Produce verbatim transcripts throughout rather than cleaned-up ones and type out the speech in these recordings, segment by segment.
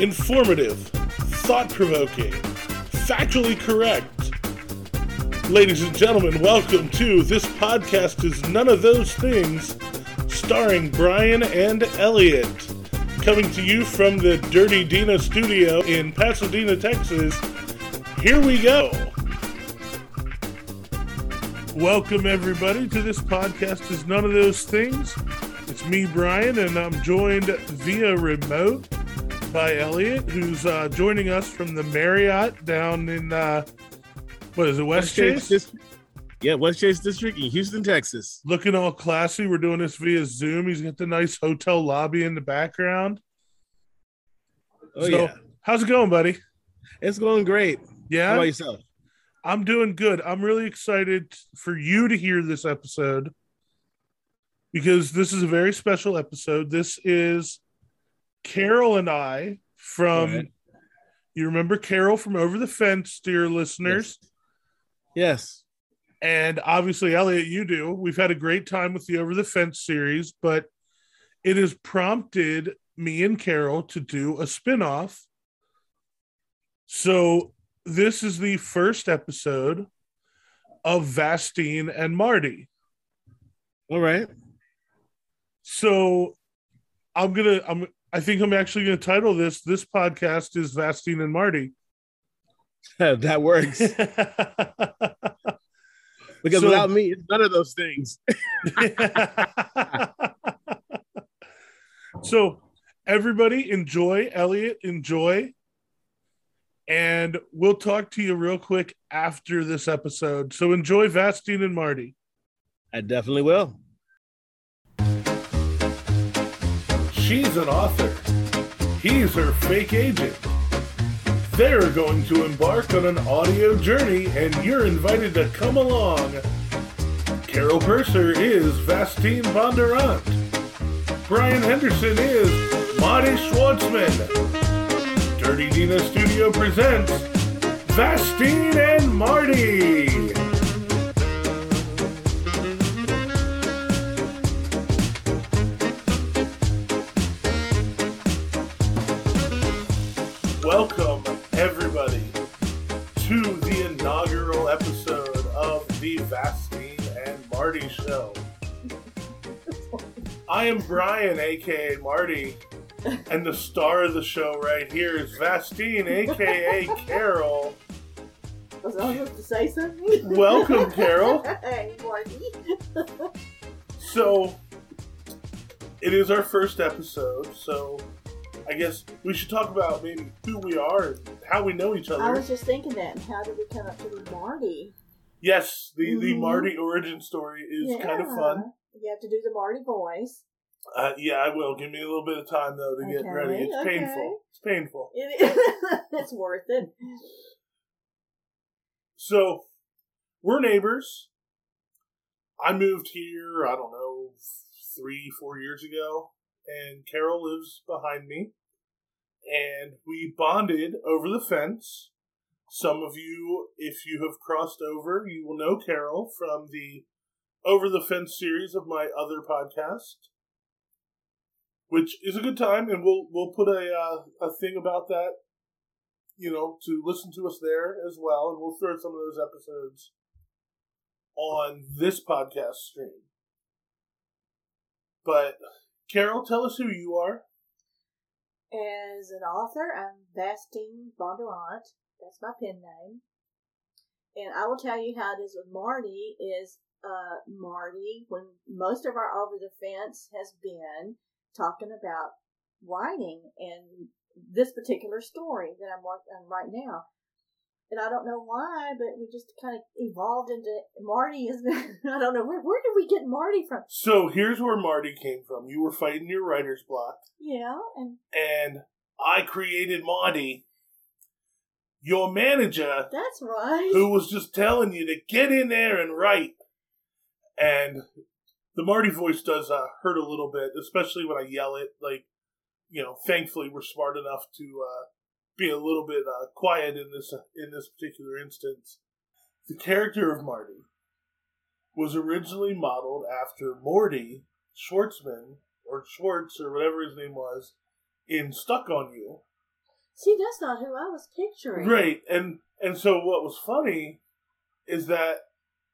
informative, thought-provoking, factually correct. Ladies and gentlemen, welcome to This Podcast is None of Those Things, starring Brian and Elliot. Coming to you from the Dirty Dina studio in Pasadena, Texas, here we go. Welcome, everybody, to This Podcast is None of Those Things. It's me, Brian, and I'm joined via remote by Elliot, who's uh, joining us from the Marriott down in, uh, what is it, West, West Chase? Chase? Yeah, West Chase District in Houston, Texas. Looking all classy. We're doing this via Zoom. He's got the nice hotel lobby in the background. Oh, so, yeah. How's it going, buddy? It's going great. Yeah? How about yourself? I'm doing good. I'm really excited for you to hear this episode, because this is a very special episode. This is Carol and I from, right. You remember Carol from Over the Fence, dear listeners? Yes. Yes. And obviously, Elliot, you do. We've had a great time with the Over the Fence series, but it has prompted me and Carol to do a spinoff. So this is the first episode of Vastine and Marty. All right. So I'm gonna. I'm. I think I'm actually gonna title this. This podcast is Vastine and Marty. That works. Because so, without me, it's none of those things. So everybody enjoy, Elliot, enjoy. And we'll talk to you real quick after this episode. So enjoy Vastine and Marty. I definitely will. She's an author. He's her fake agent. They're going to embark on an audio journey, and you're invited to come along. Carol Purser is Vastine Bondurant. Brian Henderson is Marty Schwartzman. Dirty Dina Studio presents Vastine and Marty. Welcome, everybody, to the inaugural episode of the Vastine and Marty Show. I am Brian, a k a. Marty, and the star of the show right here is Vastine, a k a. Carol. Was I supposed to say something? Welcome, Carol. Hey, Marty. So, it is our first episode, so I guess we should talk about maybe who we are, how we know each other. I was just thinking that. How did we come up to the Marty? Yes, the, mm-hmm. the Marty origin story is yeah. kind of fun. You have to do the Marty voice. Uh, yeah, I will. Give me a little bit of time, though, to okay. get ready. It's okay. painful. It's painful. It it's worth it. So, we're neighbors. I moved here, I don't know, three, four years ago. And Carol lives behind me, and we bonded over the fence. Some of you, if you have crossed over, you will know Carol from the Over the Fence series of my other podcast, which is a good time, and we'll we'll put a uh, a thing about that, you know, to listen to us there as well, and we'll throw some of those episodes on this podcast stream. But Carol, tell us who you are. As an author, I'm Vastine Bondurant. That's my pen name. And I will tell you how it is with Marty is uh, Marty, when most of our Over the Fence has been talking about writing and this particular story that I'm working on right now. And I don't know why, but we just kind of evolved into Marty. Is I don't know where where did we get Marty from? So here's where Marty came from. You were fighting your writer's block. Yeah, and and I created Marty, your manager. That's right. Who was just telling you to get in there and write. And the Marty voice does uh, hurt a little bit, especially when I yell it. Like, you know, thankfully we're smart enough to Uh, be a little bit uh, quiet in this uh, in this particular instance. The character of Marty was originally modeled after Morty Schwartzman, or Schwartz, or whatever his name was, in Stuck on You. See, that's not who I was picturing. Right. And and so what was funny is that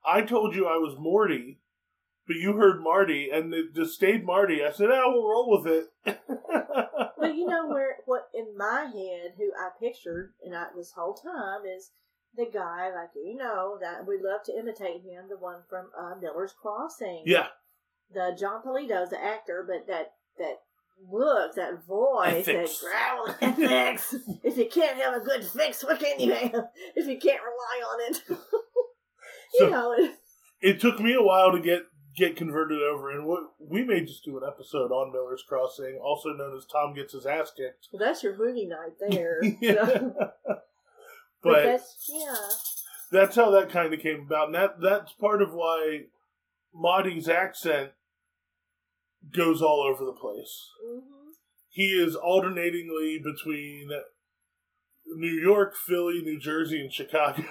I told you I was Morty, but you heard Marty, and it just stayed Marty. I said, oh, we'll roll with it. But you know where what in my head, who I pictured, and I, this whole time, is the guy, like, you know, that we love to imitate him, the one from uh, Miller's Crossing. Yeah. The John Polito is the actor, but that, that look, that voice, ethics. That growling ethics. If you can't have a good fix, what can you have if you can't rely on it? You so know. It, it took me a while to get, get converted over, and what, we may just do an episode on Miller's Crossing, also known as Tom Gets His Ass Kicked. Well, that's your movie night there. Yeah. So. but, but that's, yeah. That's how that kind of came about, and that, that's part of why Marty's accent goes all over the place. Mm-hmm. He is alternatingly between New York, Philly, New Jersey, and Chicago.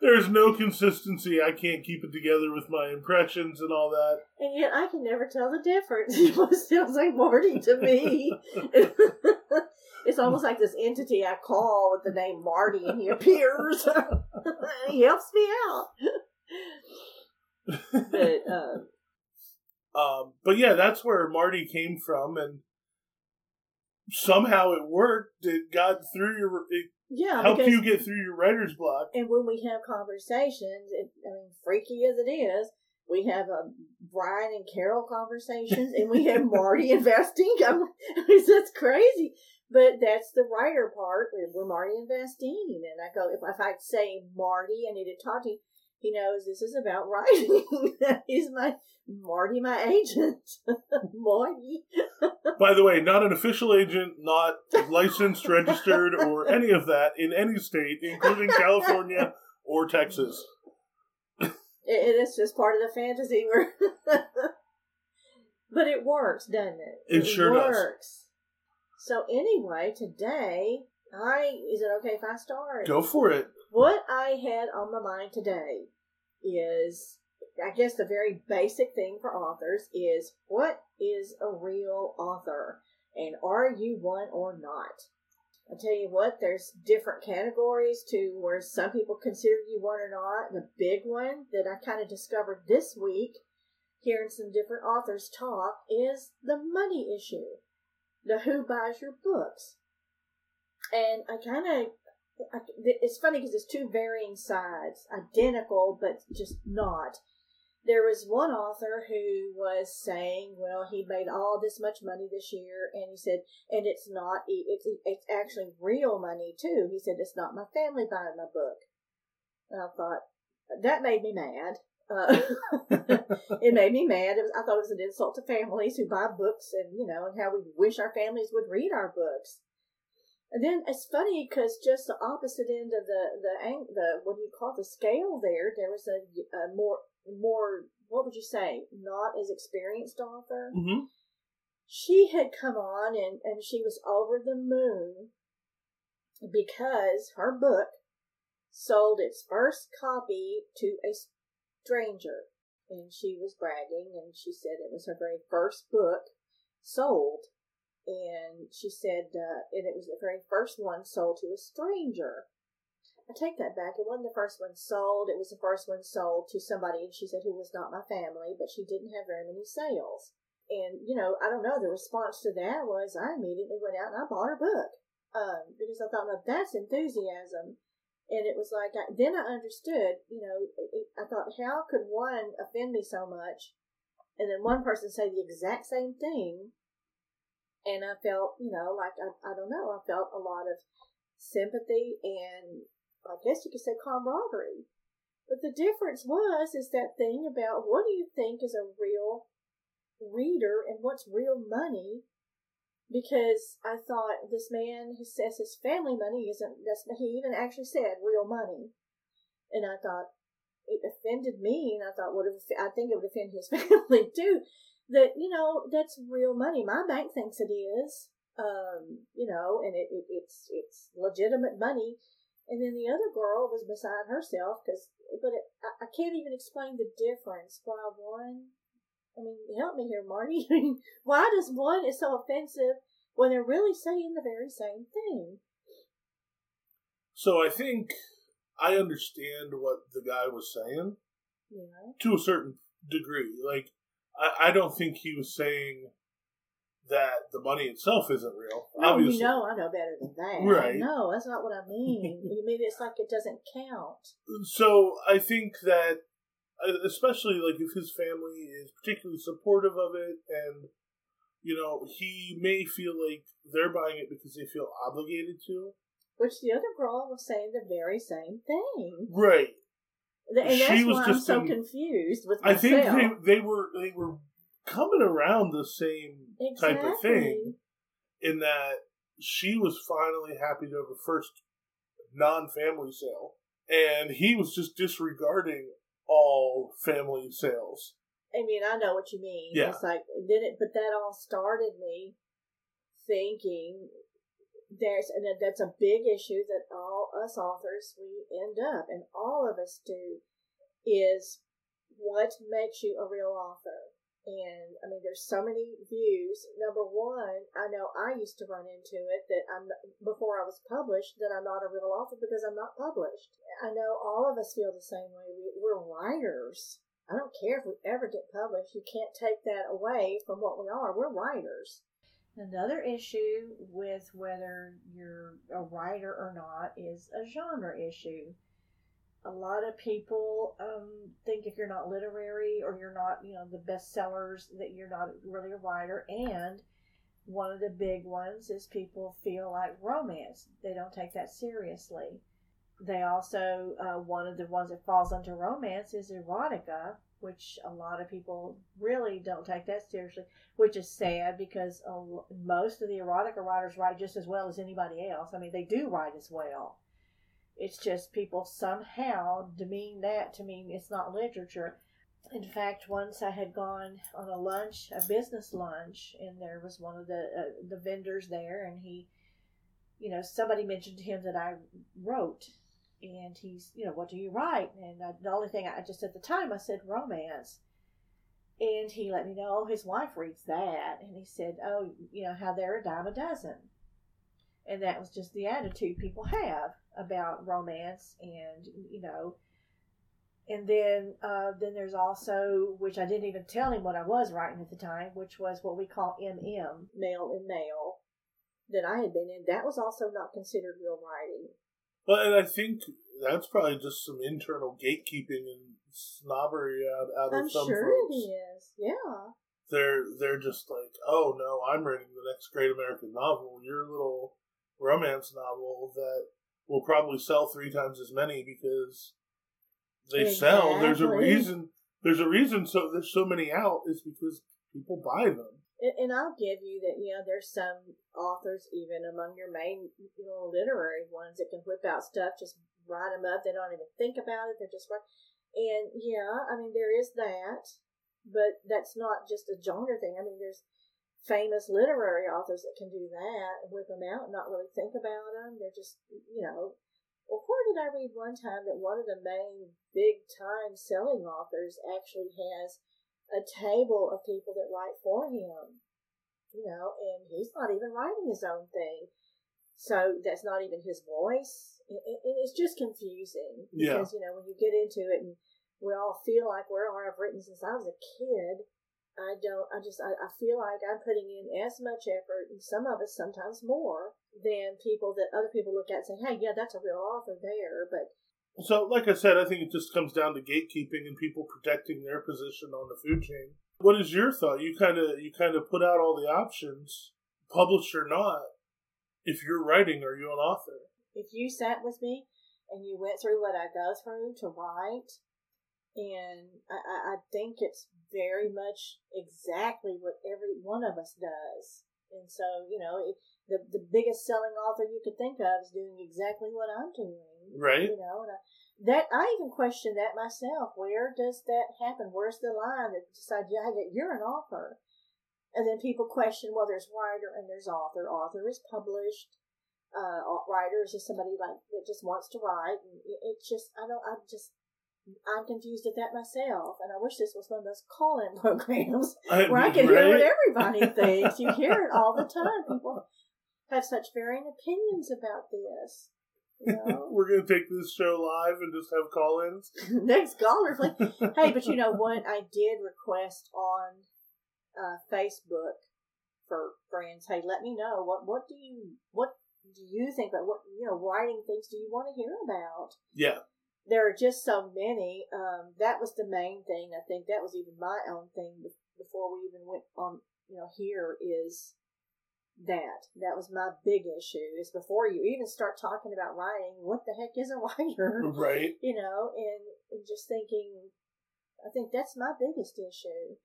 There's no consistency. I can't keep it together with my impressions and all that. And yet I can never tell the difference. He sounds like Marty to me. It's almost like this entity I call with the name Marty, and he appears. He helps me out. But, um, um, but yeah, that's where Marty came from, and somehow it worked. It got through your... It, Yeah, help you get through your writer's block. And when we have conversations, it, I mean, freaky as it is, we have a Brian and Carol conversations, and we have Marty and Vastine. I mean, that's crazy, but that's the writer part. We're Marty and Vastine, and I go, if, if I say Marty, I need to talk to you. He knows this is about writing. He's my Marty, my agent, Marty. By the way, not an official agent, not licensed, registered, or any of that in any state, including California or Texas. It, it's just part of the fantasy. But it works, doesn't it? It, it sure works. Does. So anyway, today, I is it okay if I start? Go for it. What I had on my mind today is, I guess the very basic thing for authors is, what is a real author? And are you one or not? I tell you what, there's different categories to where some people consider you one or not. The big one that I kind of discovered this week, hearing some different authors talk, is the money issue. The who buys your books. And I kind of... I, it's funny because it's two varying sides, identical but just not. There was one author who was saying, well, he made all this much money this year, and he said, and it's not, it's, it's actually real money too. He said, it's not my family buying my book. And I thought, that made me mad. Uh, it made me mad. It was, I thought it was an insult to families who buy books, and, you know, and how we wish our families would read our books. And then it's funny because just the opposite end of the, the, the what do you call it, the scale there, there was a, a more, more, what would you say, not as experienced author. Mm-hmm. She had come on and, and she was over the moon because her book sold its first copy to a stranger. And she was bragging, and she said it was her very first book sold. And she said, uh, and it was the very first one sold to a stranger. I take that back. It wasn't the first one sold. It was the first one sold to somebody, and she said, who was not my family, but she didn't have very many sales. And, you know, I don't know. The response to that was I immediately went out and I bought her book. Um, because I thought, well, that's enthusiasm. And it was like, I, then I understood, you know, it, I thought, how could one offend me so much? And then one person say the exact same thing. And I felt, you know, like, I, I don't know, I felt a lot of sympathy and, I guess you could say, camaraderie. But the difference was, is that thing about what do you think is a real reader and what's real money? Because I thought this man who says his family money isn't, that's, he even actually said real money. And I thought, it offended me, and I thought, what if, I think it would offend his family too. That, you know, that's real money. My bank thinks it is, um, you know, and it, it it's it's legitimate money. And then the other girl was beside herself, because, but it, I, I can't even explain the difference. Why one, I mean, help me here, Marty. Why does one, it's so offensive, when they're really saying the very same thing. So I think I understand what the guy was saying. Yeah. To a certain degree. Like, I, I don't think he was saying that the money itself isn't real. No, obviously. You know, I know better than that. Right. No, that's not what I mean. You mean it's like it doesn't count. So I think that, especially like if his family is particularly supportive of it and, you know, he may feel like they're buying it because they feel obligated to. Which the other girl was saying the very same thing. Right. And that's why I'm so in, confused with myself. I think they, they were they were coming around the same exactly. type of thing, in that she was finally happy to have her first non-family sale, and he was just disregarding all family sales. I mean, I know what you mean. Yeah. It's like, did it, but that all started me thinking there's, and that's a big issue that all us authors, we end up, and all of us do, is what makes you a real author. And, I mean, there's so many views. Number one, I know I used to run into it that I'm before I was published, that I'm not a real author because I'm not published. I know all of us feel the same way. We're writers. I don't care if we ever get published. You can't take that away from what we are. We're writers. Another issue with whether you're a writer or not is a genre issue. A lot of people um, think if you're not literary or you're not, you know, the bestsellers, that you're not really a writer. And one of the big ones is people feel like romance. They don't take that seriously. They also, uh, one of the ones that falls under romance is erotica, which a lot of people really don't take that seriously, which is sad because uh, most of the erotica writers write just as well as anybody else. I mean, they do write as well. It's just people somehow demean that to mean it's not literature. In fact, once I had gone on a lunch, a business lunch, and there was one of the uh, the vendors there, and he, you know, somebody mentioned to him that I wrote, and he's, you know, what do you write? And I, the only thing I just at the time I said romance, and he let me know his wife reads that, and he said, oh, you know, how they're a dime a dozen, and that was just the attitude people have about romance. And, you know, and then uh, then there's also, which I didn't even tell him what I was writing at the time, which was what we call M M, male and male, that I had been in. That was also not considered real writing. Well, and I think that's probably just some internal gatekeeping and snobbery out, out of I'm some sure folks. I'm sure it is, yeah. They're, they're just like, oh, no, I'm reading the next great American novel. Your little romance novel that will probably sell three times as many because they exactly. sell. There's a reason. There's a reason. So there's so many out is because people buy them. And, and I'll give you that. You know, there's some authors even among your main, you know, literary ones that can whip out stuff, just write them up. They don't even think about it. They're just write. And yeah, I mean, there is that, but that's not just a genre thing. I mean, there's famous literary authors that can do that and whip them out and not really think about them. They're just, you know. Well, where did I read one time that one of the main big-time selling authors actually has a table of people that write for him, you know, and he's not even writing his own thing. So that's not even his voice. It, it, it's just confusing. Yeah. Because, you know, when you get into it, and we all feel like we're, or I've written since I was a kid, I don't, I just, I, I feel like I'm putting in as much effort, and some of us sometimes more, than people that other people look at and say, hey, yeah, that's a real author there, but. So, like I said, I think it just comes down to gatekeeping and people protecting their position on the food chain. What is your thought? You kind of, you kind of put out all the options, published or not. If you're writing, are you an author? If you sat with me and you went through what I go through to write, and I, I think it's very much exactly what every one of us does. And so, you know, it, the the biggest selling author you could think of is doing exactly what I'm doing. Right. You know, and I, that I even question that myself. Where does that happen? Where's the line that decides, yeah, you're an author? And then people question, well, there's writer and there's author. Author is published. Uh, writer is just somebody like that just wants to write. And it, it just, I don't, I just I'm confused at that myself, and I wish this was one of those call-in programs where I could hear what everybody thinks. You hear it all the time. People have such varying opinions about this. You know? We're going to take this show live and just have call-ins. Next callers, like, hey, but you know what? I did request on uh, Facebook for friends. Hey, let me know what what do you what do you think about what you know writing things do you want to hear about? Yeah. There are just so many. Um, that was the main thing. I think that was even my own thing before we even went on, you know, here is that. That was my big issue is before you even start talking about writing, what the heck is a writer? Right. You know, and, and just thinking, I think that's my biggest issue.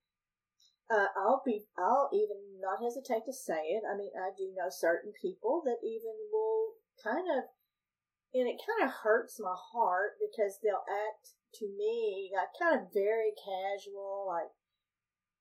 Uh, I'll be, I'll even not hesitate to say it. I mean, I do know certain people that even will kind of, and it kind of hurts my heart because they'll act to me like kind of very casual, like,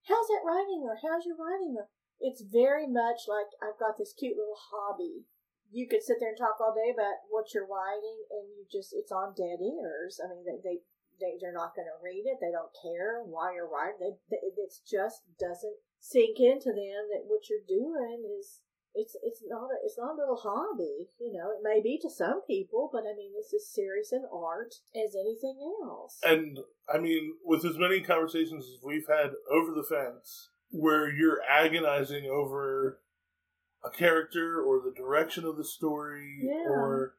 how's that writing or how's your writing? Or it's very much like I've got this cute little hobby. You could sit there and talk all day about what you're writing and you just, it's on dead ears. I mean, they, they, they they're not going to read it. They don't care why you're writing. They, they, it just doesn't sink into them that what you're doing is... It's it's not a it's not a little hobby, you know. It may be to some people, but I mean, it's as serious an art as anything else. And I mean, with as many conversations as we've had over the fence, where you're agonizing over a character or the direction of the story, yeah. or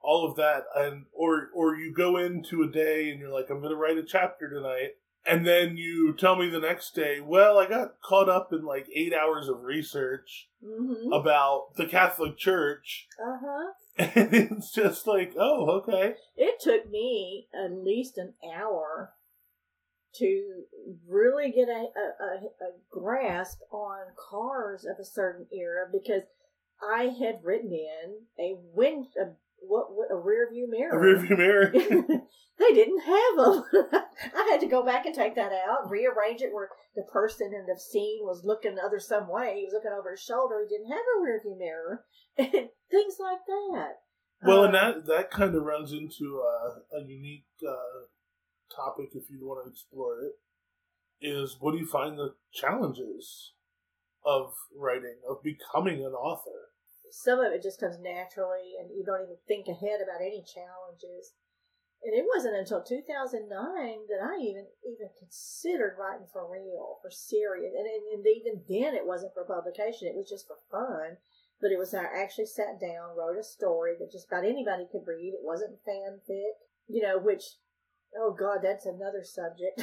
all of that, and or or you go into a day and you're like, I'm going to write a chapter tonight. And then you tell me the next day, well, I got caught up in like eight hours of research mm-hmm. about the Catholic Church. Uh-huh. And it's just like, oh, okay. It took me at least an hour to really get a, a, a grasp on cars of a certain era because I had written in a wind... A What, what a rearview mirror! A rearview mirror. They didn't have them. I had to go back and take that out, rearrange it where the person in the scene was looking the other some way. He was looking over his shoulder. He didn't have a rearview mirror, and things like that. Well, um, and that that kind of runs into a, a unique uh, topic if you want to explore it. Is what do you find the challenges of writing, of becoming an author? Some of it just comes naturally, and you don't even think ahead about any challenges. And it wasn't until two thousand nine that I even even considered writing for real, for serious. And, and, and even then, it wasn't for publication. It was just for fun. But it was I actually sat down, wrote a story that just about anybody could read. It wasn't fanfic, you know, which, oh, God, that's another subject.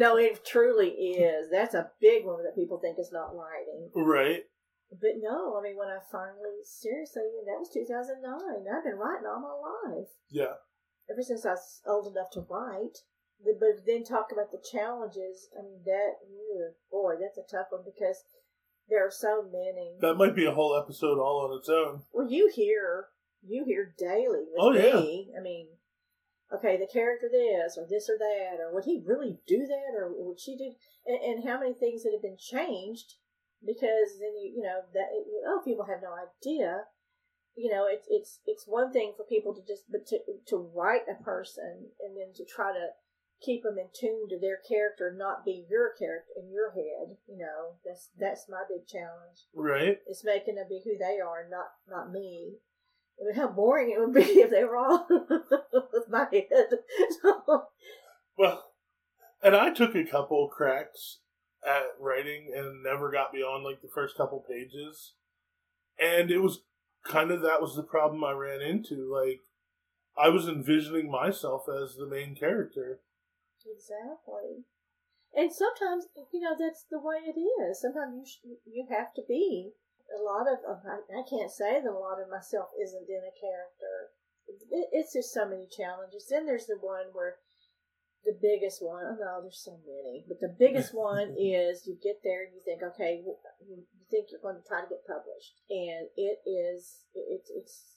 No, it truly is. That's a big one that people think is not writing. Right. But no, I mean, when I finally, seriously, that was two thousand nine. I've been writing all my life. Yeah. Ever since I was old enough to write. But, but then talk about the challenges. I mean, that, ew, boy, that's a tough one because there are so many. That might be a whole episode all on its own. Well, you hear, you hear daily with oh, me. Yeah. I mean, okay, the character this or this or that, or would he really do that or would she do, and, and how many things that have been changed. Because then you you know that it, oh people have no idea, you know it's it's it's one thing for people to just but to to write a person and then to try to keep them in tune to their character, not be your character in your head. You know that's that's my big challenge. Right. It's making them be who they are, and not not me. I mean, how boring it would be if they were all with my head. Well, and I took a couple cracks at writing and never got beyond like the first couple pages, and it was kind of that was the problem I ran into. Like, I was envisioning myself as the main character. Exactly. And sometimes, you know, that's the way it is. Sometimes you sh- you have to be a lot of, of I, I can't say that a lot of myself isn't in a character. It, it's just so many challenges. Then there's the one where the biggest one, oh no, there's so many, but the biggest one is you get there and you think, okay, you think you're going to try to get published, and it is, it's it's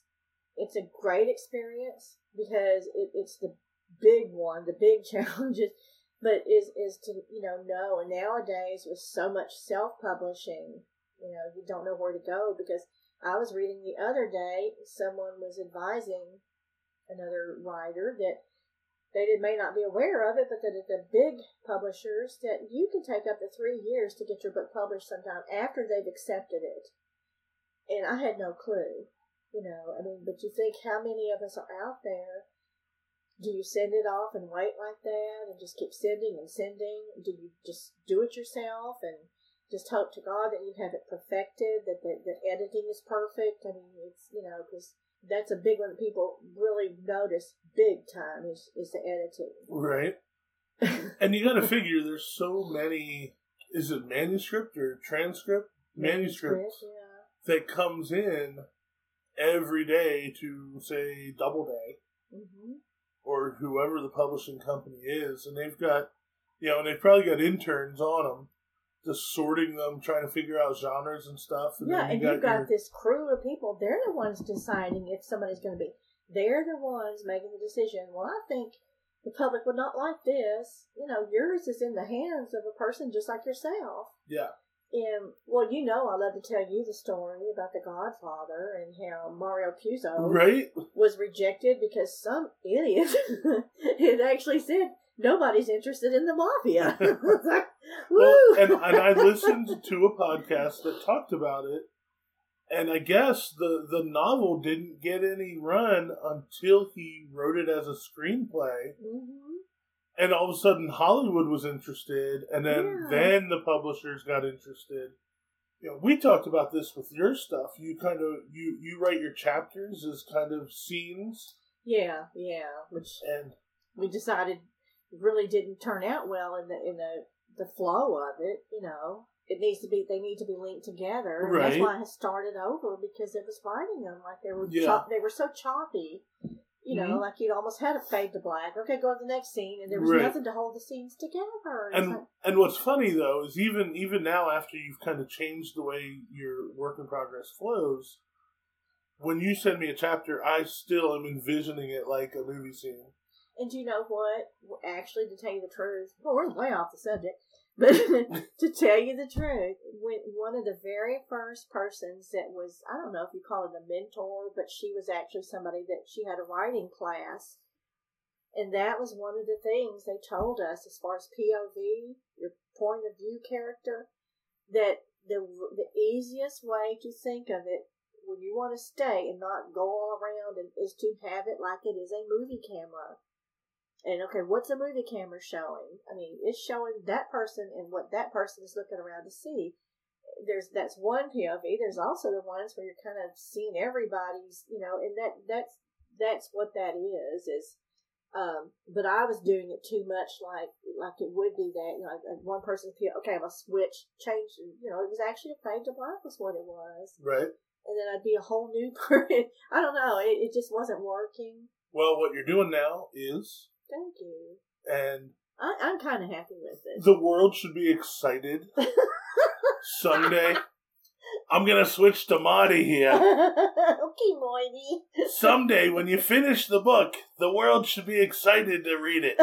it's a great experience because it, it's the big one, the big challenges, but is is to you know know, and nowadays with so much self-publishing, you know, you don't know where to go because I was reading the other day, someone was advising another writer that they may not be aware of it, but that the big publishers, that you can take up to three years to get your book published sometime after they've accepted it. And I had no clue, you know, I mean, but you think how many of us are out there. Do you send it off and wait like that and just keep sending and sending? Do you just do it yourself and just hope to God that you have it perfected, that the, the editing is perfect? I mean, it's, you know, because that's a big one that people really notice big time is, is the editing. Right. And you got to figure there's so many, is it manuscript or transcript? Manuscript. Manuscript, yeah. That comes in every day to, say, Doubleday. Mm-hmm. Or whoever the publishing company is, and they've got, you know, and they've probably got interns on them, just sorting them, trying to figure out genres and stuff. And yeah, you and got you've got your, this crew of people. They're the ones deciding if somebody's going to be. They're the ones making the decision. Well, I think the public would not like this. You know, yours is in the hands of a person just like yourself. Yeah. And, well, you know I love to tell you the story about the Godfather and how Mario Puzo right? was rejected because some idiot had actually said, nobody's interested in the mafia. Like, woo! Well, and, and I listened to a podcast that talked about it, and I guess the, the novel didn't get any run until he wrote it as a screenplay. Mm-hmm. And all of a sudden, Hollywood was interested, and then, yeah. then the publishers got interested. You know, we talked about this with your stuff. You kind of you, you write your chapters as kind of scenes. Yeah, yeah. Which and we decided really didn't turn out well in the in the, the flow of it. You know, it needs to be they need to be linked together. Right. And that's why I started over because it was writing them like they were yeah. chop, they were so choppy. You know, mm-hmm. like you almost had a fade to black. Okay, go to the next scene, and there was right. nothing to hold the scenes together. And like, and what's funny though is even even now after you've kind of changed the way your work in progress flows, when you send me a chapter, I still am envisioning it like a movie scene. And do you know what? Well, actually, to tell you the truth, well, we're way off the subject, but to tell you the truth, when one of the very first persons that was, I don't know if you call it a mentor, but she was actually somebody that she had a writing class. And that was one of the things they told us as far as P O V, your point of view character, that the the easiest way to think of it when you want to stay and not go all around and, is to have it like it is a movie camera. And, okay, what's a movie camera showing? I mean, it's showing that person and what that person is looking around to see. There's That's one P O V. There's also the ones where you're kind of seeing everybody's, you know, and that that's that's what that is. Is, um, but I was doing it too much like like it would be that, you know, like one person's P O V, okay, I'm going to switch, change, you know, it was actually a fade to black was what it was. Right. And then I'd be a whole new person. I don't know. It, it just wasn't working. Well, what you're doing now is... Thank you. And I, I'm kind of happy with it. The world should be excited. Someday, I'm going to switch to Marty here. Okay, Marty. Someday, when you finish the book, the world should be excited to read it.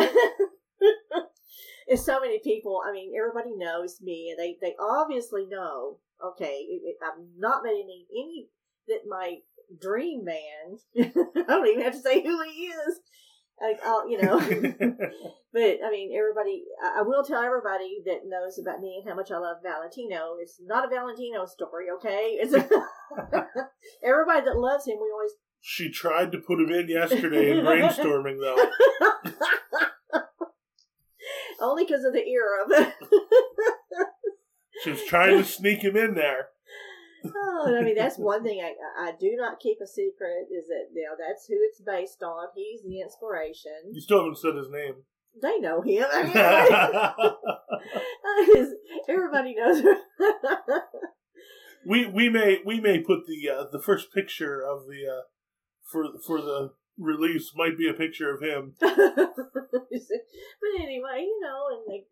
There's so many people. I mean, everybody knows me, and they, they obviously know, okay, I've not met any, any that my dream man, I don't even have to say who he is. Like, I'll, you know, but I mean, everybody, I will tell everybody that knows about me and how much I love Valentino. It's not a Valentino story, okay? It's a everybody that loves him, we always. She tried to put him in yesterday in brainstorming, though. Only because of the era. She was trying to sneak him in there. Oh, I mean, that's one thing I I do not keep a secret is that, you know, that's who it's based on. He's the inspiration. You still haven't said his name. They know him. I mean, everybody knows him. we we may we may put the uh, the first picture of the uh, for for the release might be a picture of him. But anyway, you know, and like,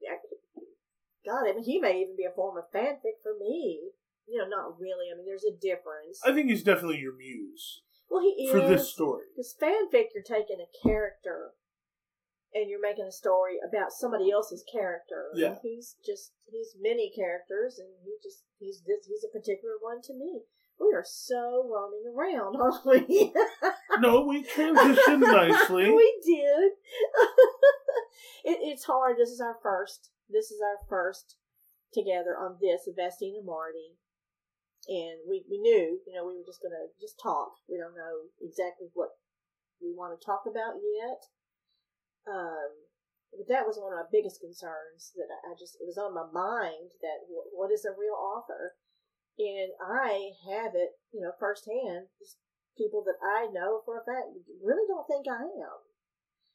God, I mean, he may even be a form of fanfic for me. You know, not really. I mean, there's a difference. I think he's definitely your muse. Well, he is. For this story. Because fanfic, you're taking a character and you're making a story about somebody else's character. Yeah. And he's just, he's many characters, and he just, he's he's a particular one to me. We are so roaming around, aren't we? No, we transitioned nicely. We did. it, it's hard. This is our first. This is our first together on this, Vastine and Marty. And we, we knew, you know, we were just going to just talk. We don't know exactly what we want to talk about yet. Um, but that was one of my biggest concerns that I, I just, it was on my mind that w- what is a real author? And I have it, you know, firsthand. People that I know for a fact really don't think I am.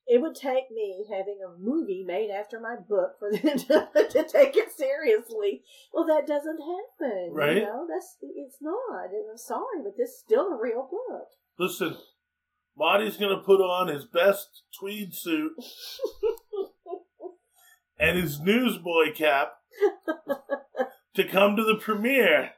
It would take me having a movie made after my book for them to, to take it seriously. Well, that doesn't happen. Right? You know, that's it's not. And I'm sorry, but this is still a real book. Listen, Marty's going to put on his best tweed suit and his newsboy cap. To come to the premiere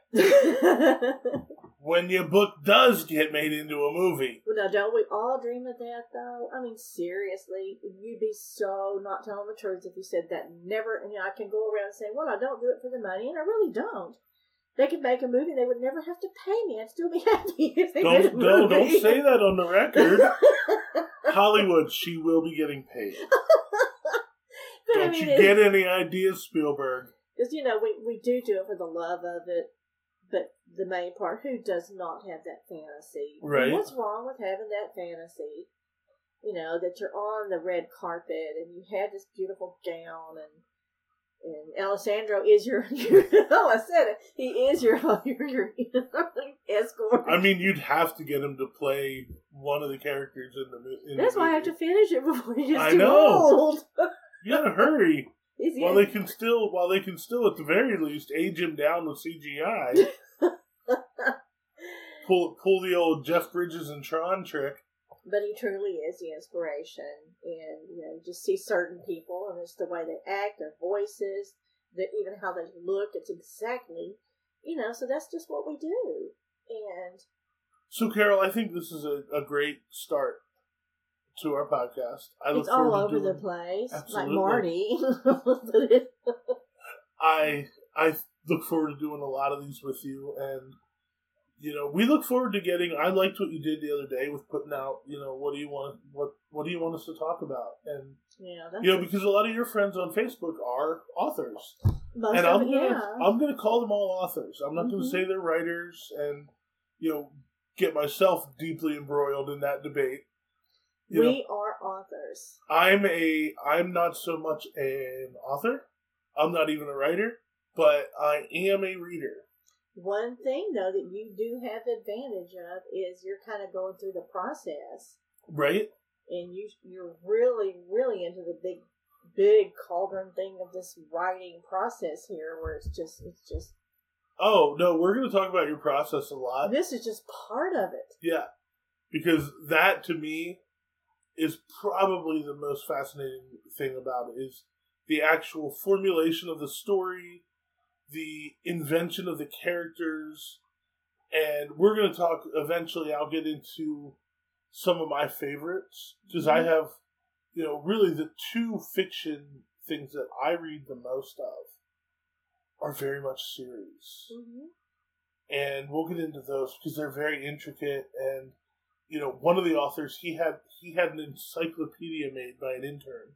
when your book does get made into a movie. Well, now, don't we all dream of that, though? I mean, seriously, you'd be so not telling the truth if you said that. Never, you know, I can go around and say, well, I don't do it for the money, and I really don't. They could make a movie, and they would never have to pay me. I'd still be happy if they don't, did a movie. No, don't say that on the record. Hollywood, she will be getting paid. Don't I mean, you get any ideas, Spielberg? Because, you know, we, we do do it for the love of it, but the main part, who does not have that fantasy? Right. And what's wrong with having that fantasy? You know, that you're on the red carpet and you have this beautiful gown and and Alessandro is your, your oh, I said it, he is your, your, your escort. I mean, you'd have to get him to play one of the characters in the in That's the why movie. I have to finish it before he gets I too know. old. You gotta hurry. While they can still, while they can still, at the very least, age him down with C G I. pull, pull the old Jeff Bridges and Tron trick. But he truly is the inspiration, and you know, you just see certain people, and it's the way they act, their voices, the, even how they look. It's exactly, you know. So that's just what we do. And so, Carol, I think this is a, a great start to our podcast. I look it's all over doing, the place, absolutely. Like Marty. I I look forward to doing a lot of these with you, and you know we look forward to getting. I liked what you did the other day with putting out. You know, what do you want? What What do you want us to talk about? And yeah, that's you know because a lot of your friends on Facebook are authors, Most and of I'm gonna yeah. I'm gonna call them all authors. I'm not mm-hmm. gonna say they're writers, and you know get myself deeply embroiled in that debate. You we know, are authors. I'm a, I'm not so much an author. I'm not even a writer, but I am a reader. One thing, though, that you do have advantage of is you're kind of going through the process. Right. And you, you're really, really into the big, big cauldron thing of this writing process here where it's just, it's just. Oh, no, we're going to talk about your process a lot. This is just part of it. Yeah. Because that, to me, is probably the most fascinating thing about it, is the actual formulation of the story, the invention of the characters, and we're going to talk eventually, I'll get into some of my favorites, because mm-hmm. I have, you know, really the two fiction things that I read the most of are very much series. Mm-hmm. And we'll get into those, because they're very intricate, and you know, one of the authors, he had he had an encyclopedia made by an intern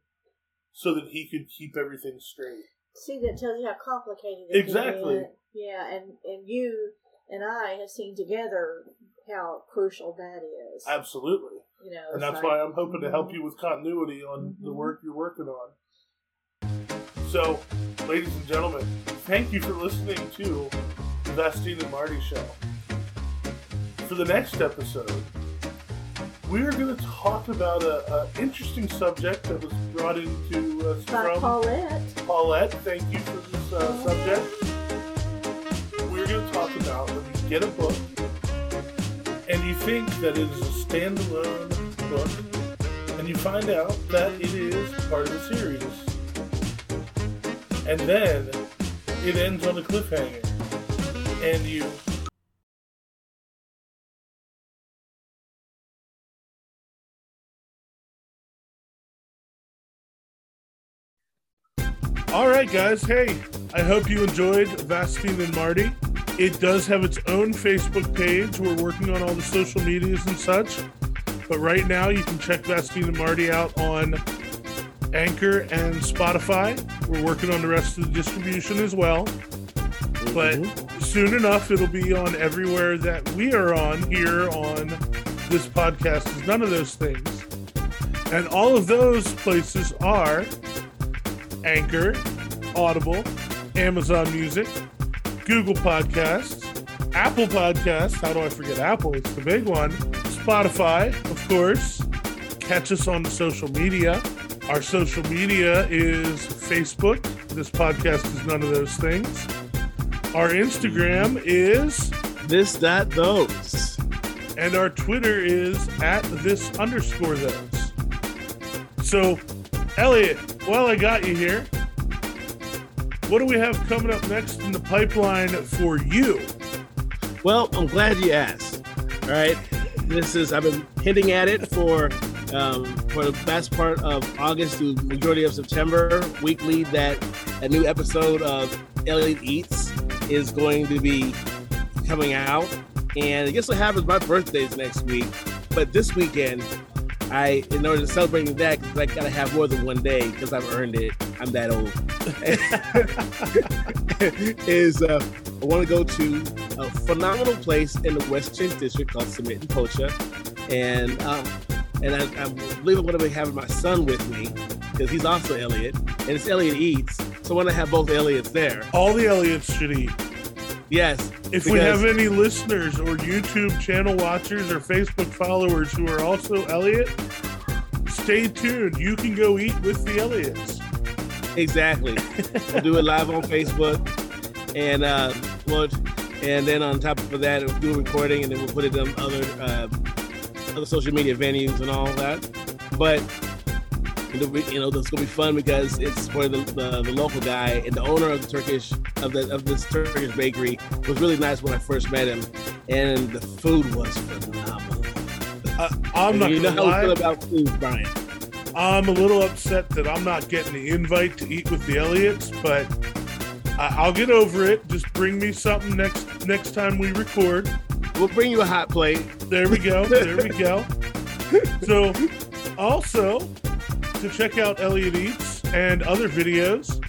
so that he could keep everything straight. See, that tells you how complicated it is. Exactly. Yeah, and, and you and I have seen together how crucial that is. Absolutely. You know, and that's like, why I'm hoping to help you with continuity on mm-hmm. the work you're working on. So, ladies and gentlemen, thank you for listening to the Vastine and Marty Show. For the next episode, we're going to talk about an interesting subject that was brought into us By from Paulette. Paulette, thank you for this uh, subject. We're going to talk about when you get a book and you think that it is a standalone book and you find out that it is part of a series. And then it ends on a cliffhanger. And you... All right, guys. Hey, I hope you enjoyed Vastine and Marty. It does have its own Facebook page. We're working on all the social medias and such. But right now, you can check Vastine and Marty out on Anchor and Spotify. We're working on the rest of the distribution as well. Mm-hmm. But soon enough, it'll be on everywhere that we are on here on This Podcast is None of Those Things. And all of those places are Anchor, Audible, Amazon Music, Google Podcasts, Apple Podcasts. How do I forget Apple? It's the big one. Spotify, of course. Catch us on the social media. Our social media is Facebook. This Podcast is None of Those Things. Our Instagram is This, That, Those. And our Twitter is at This underscore Those. So, Elliot, while I got you here, what do we have coming up next in the pipeline for you? Well, I'm glad you asked. All right. This is, I've been hinting at it for um, for the best part of August through the majority of September. Weekly, that a new episode of Elliot Eats is going to be coming out. And I guess what happens, my birthday's next week. But this weekend, I, in order to celebrate that, because I got to have more than one day because I've earned it. I'm that old. is uh, I want to go to a phenomenal place in the West tenth District called Sumit and Pocha, and um, and I, I believe I'm going to be having my son with me because he's also Elliot, and it's Elliot Eats, so I want to have both Elliots there. All the Elliots should eat. Yes. If we have any listeners or YouTube channel watchers or Facebook followers who are also Elliot, stay tuned. You can go eat with the Elliots. Exactly. We'll do it live on Facebook, and uh, we'll, and then on top of that, we'll do a recording, and then we'll put it on other uh, other social media venues and all that. But you know, it's gonna be fun because it's for the, the the local guy, and the owner of the Turkish of the of this Turkish bakery was really nice when I first met him, and the food was phenomenal. Uh, I'm not. You know how we feel about food, Brian. I'm a little upset that I'm not getting the invite to eat with the Elliots, but I'll get over it. Just bring me something next next time we record. We'll bring you a hot plate. There we go. There we go. So, also, to check out Elliot Eats and other videos,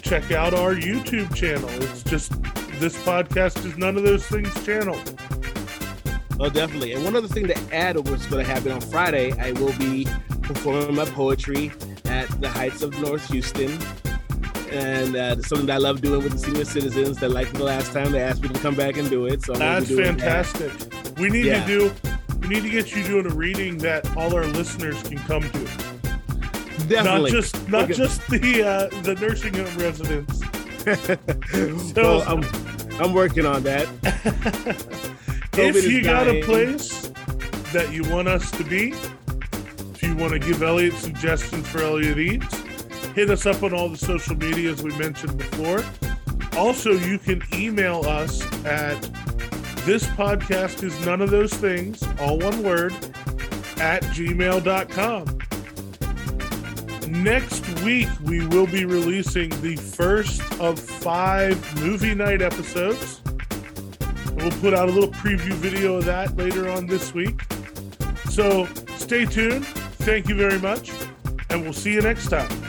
check out our YouTube channel. It's just This Podcast is None of Those Things channel. Oh, definitely. And one other thing to add of what's going to happen on Friday, I will be performing my poetry at the Heights of North Houston, and uh, it's something that I love doing with the senior citizens that liked me the last time. They asked me to come back and do it. So I'm that's fantastic. That. We need yeah. to do. We need to get you doing a reading that all our listeners can come to. Definitely, not just not okay. just the uh, the nursing home residents. So, well, I'm I'm working on that. If you got dying. a place that you want us to be. If you want to give Elliot suggestions for Elliot Eats, hit us up on all the social media as we mentioned before. Also, you can email us at This Podcast is None of Those Things, all one word, at gmail dot com. Next week, we will be releasing the first of five movie night episodes. We'll put out a little preview video of that later on this week. So stay tuned. Thank you very much, and we'll see you next time.